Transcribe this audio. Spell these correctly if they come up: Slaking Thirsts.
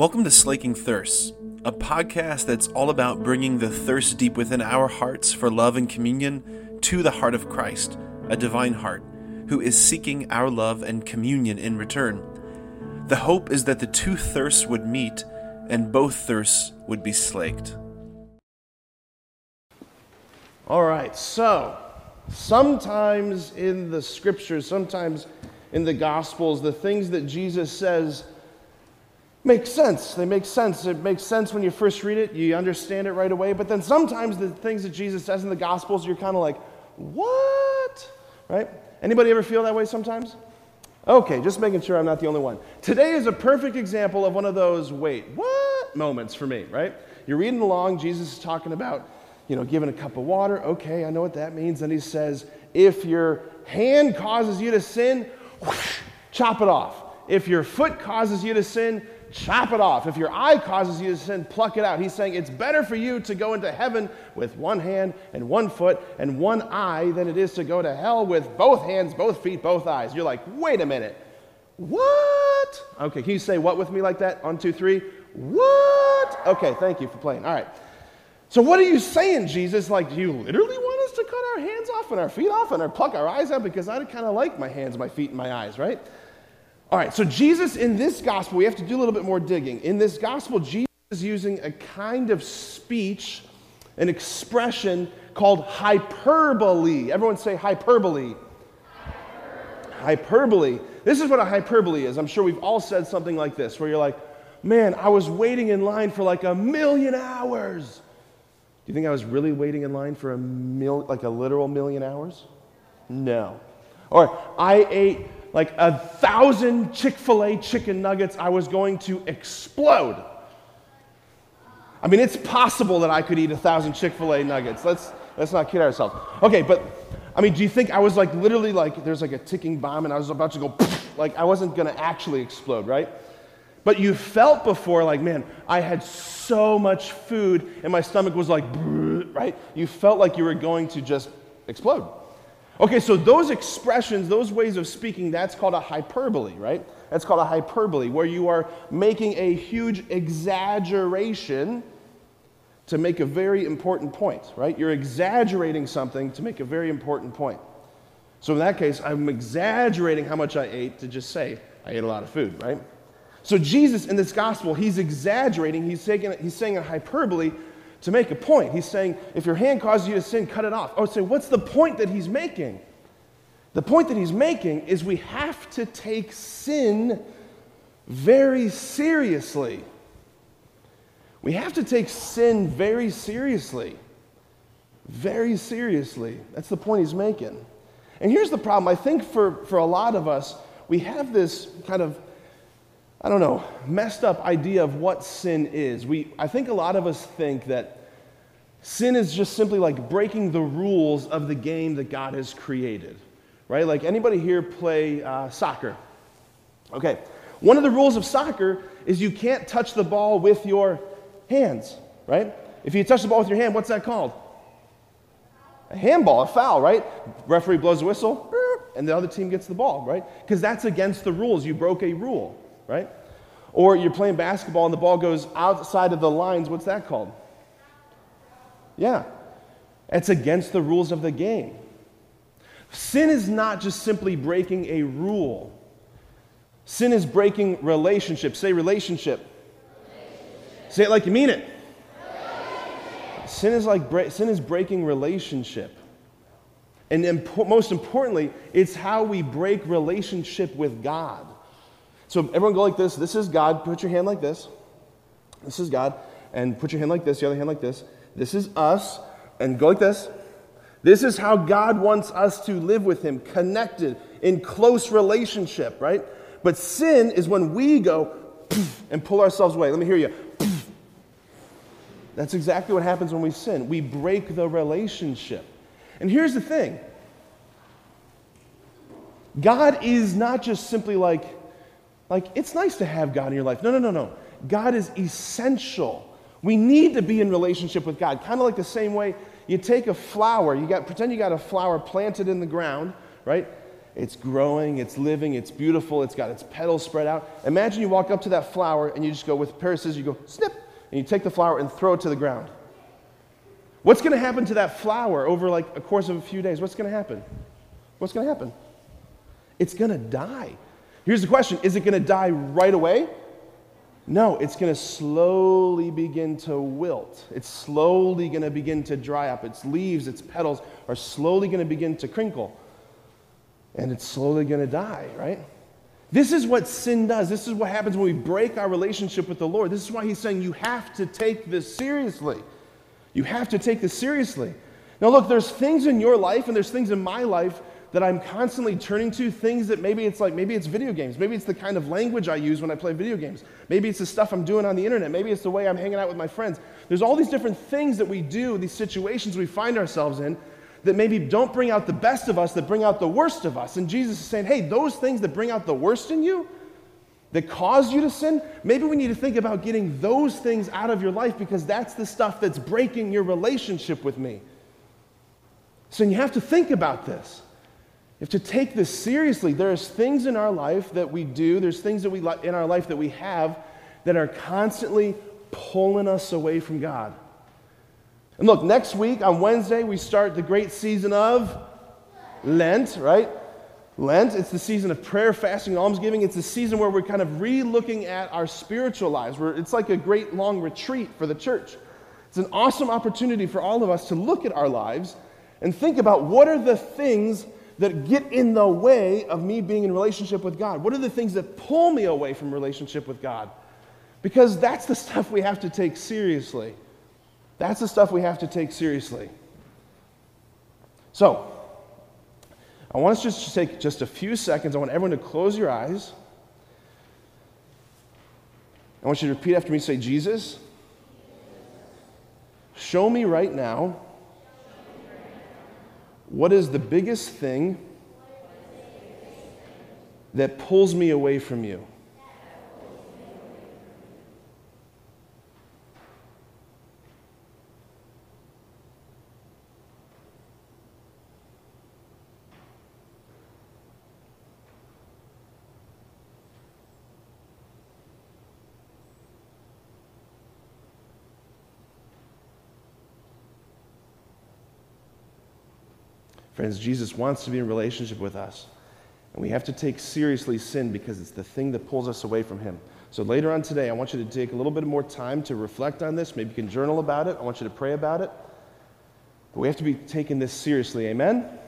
Welcome to Slaking Thirsts, a podcast that's all about bringing the thirst deep within our hearts for love and communion to the heart of Christ, a divine heart, who is seeking our love and communion in return. The hope is that the two thirsts would meet and both thirsts would be slaked. All right, so sometimes in the scriptures, sometimes in the gospels, the things that Jesus says make sense. They make sense. It makes sense when you first read it. You understand it right away. But then sometimes the things that Jesus says in the gospels, you're kind of like, what? Right? Anybody ever feel that way sometimes? Okay, just making sure I'm not the only one. Today is a perfect example of one of those wait, what moments for me, right? You're reading along. Jesus is talking about, giving a cup of water. Okay, I know what that means. And he says, if your hand causes you to sin, whoosh, chop it off. If your foot causes you to sin, chop it off. If your eye causes you to sin, pluck it out. He's saying it's better for you to go into heaven with one hand and one foot and one eye than it is to go to hell with both hands, both feet, both eyes. You're like, wait a minute. What? Okay, can you say what with me like that? On 2, 3. What? Okay, thank you for playing. All right. So what are you saying, Jesus? Like, do you literally want us to cut our hands off and our feet off and pluck our eyes out? Because I kind of like my hands, my feet, and my eyes, right? All right, so Jesus in this gospel, we have to do a little bit more digging. In this gospel, Jesus is using a kind of speech, an expression called hyperbole. Everyone say hyperbole. Hyperbole. This is what a hyperbole is. I'm sure we've all said something like this, where you're like, man, I was waiting in line for like 1,000,000 hours. Do you think I was really waiting in line for like a literal 1,000,000 hours? No. Or I ate like 1,000 Chick-fil-A chicken nuggets, I was going to explode. I mean, it's possible that I could eat 1,000 Chick-fil-A nuggets. Let's not kid ourselves. Okay, but I mean, do you think I was like literally like there's like a ticking bomb and I was about to go like I wasn't gonna actually explode, right? But you felt before like, man, I had so much food and my stomach was like, right? You felt like you were going to just explode. Okay, so those expressions, those ways of speaking, that's called a hyperbole, right? That's called a hyperbole, where you are making a huge exaggeration to make a very important point, right? You're exaggerating something to make a very important point. So in that case, I'm exaggerating how much I ate to just say I ate a lot of food, right? So Jesus in this gospel, he's exaggerating, he's saying a hyperbole to make a point. He's saying, if your hand causes you to sin, cut it off. I would say, what's the point that he's making? The point that he's making is we have to take sin very seriously. We have to take sin very seriously. Very seriously. That's the point he's making. And here's the problem. I think for a lot of us, we have this kind of messed up idea of what sin is. I think a lot of us think that sin is just simply like breaking the rules of the game that God has created, right? Like anybody here play soccer? Okay, one of the rules of soccer is you can't touch the ball with your hands, right? If you touch the ball with your hand, what's that called? A handball, a foul, right? Referee blows a whistle, and the other team gets the ball, right? Because that's against the rules. You broke a rule. Right? Or you're playing basketball and the ball goes outside of the lines. What's that called? Yeah. It's against the rules of the game. Sin is not just simply breaking a rule. Sin is breaking relationship. Say relationship. Relationship. Say it like you mean it. Sin is like sin is breaking relationship. And most importantly, it's how we break relationship with God. So everyone go like this. This is God. Put your hand like this. This is God. And put your hand like this. The other hand like this. This is us. And go like this. This is how God wants us to live with him, connected, in close relationship, right? But sin is when we go and pull ourselves away. Let me hear you. That's exactly what happens when we sin. We break the relationship. And here's the thing. God is not just simply like, it's nice to have God in your life. No. God is essential. We need to be in relationship with God. Kind of like the same way you take a flower. Pretend you got a flower planted in the ground, right? It's growing, it's living, it's beautiful, it's got its petals spread out. Imagine you walk up to that flower and you just go with a pair of scissors, you go snip, and you take the flower and throw it to the ground. What's going to happen to that flower over like a course of a few days? What's going to happen? What's going to happen? It's going to die. Here's the question, is it going to die right away? No, it's going to slowly begin to wilt. It's slowly going to begin to dry up. Its leaves, its petals are slowly going to begin to crinkle. And it's slowly going to die, right? This is what sin does. This is what happens when we break our relationship with the Lord. This is why he's saying you have to take this seriously. You have to take this seriously. Now look, there's things in your life and there's things in my life that I'm constantly turning to, things that maybe it's video games. Maybe it's the kind of language I use when I play video games. Maybe it's the stuff I'm doing on the internet. Maybe it's the way I'm hanging out with my friends. There's all these different things that we do, these situations we find ourselves in that maybe don't bring out the best of us, that bring out the worst of us. And Jesus is saying, hey, those things that bring out the worst in you, that cause you to sin, maybe we need to think about getting those things out of your life because that's the stuff that's breaking your relationship with me. So you have to think about this. You have to take this seriously. There's things in our life that we do, there's things that we in our life that we have that are constantly pulling us away from God. And look, next week on Wednesday, we start the great season of Lent, right? Lent, it's the season of prayer, fasting, almsgiving. It's the season where we're kind of re-looking at our spiritual lives. It's like a great long retreat for the church. It's an awesome opportunity for all of us to look at our lives and think about what are the things that get in the way of me being in relationship with God? What are the things that pull me away from relationship with God? Because that's the stuff we have to take seriously. That's the stuff we have to take seriously. So, I want us just to take just a few seconds. I want everyone to close your eyes. I want you to repeat after me. Say, Jesus, show me right now what is the biggest thing that pulls me away from you. Friends, Jesus wants to be in relationship with us. And we have to take seriously sin because it's the thing that pulls us away from him. So later on today, I want you to take a little bit more time to reflect on this. Maybe you can journal about it. I want you to pray about it. But we have to be taking this seriously. Amen?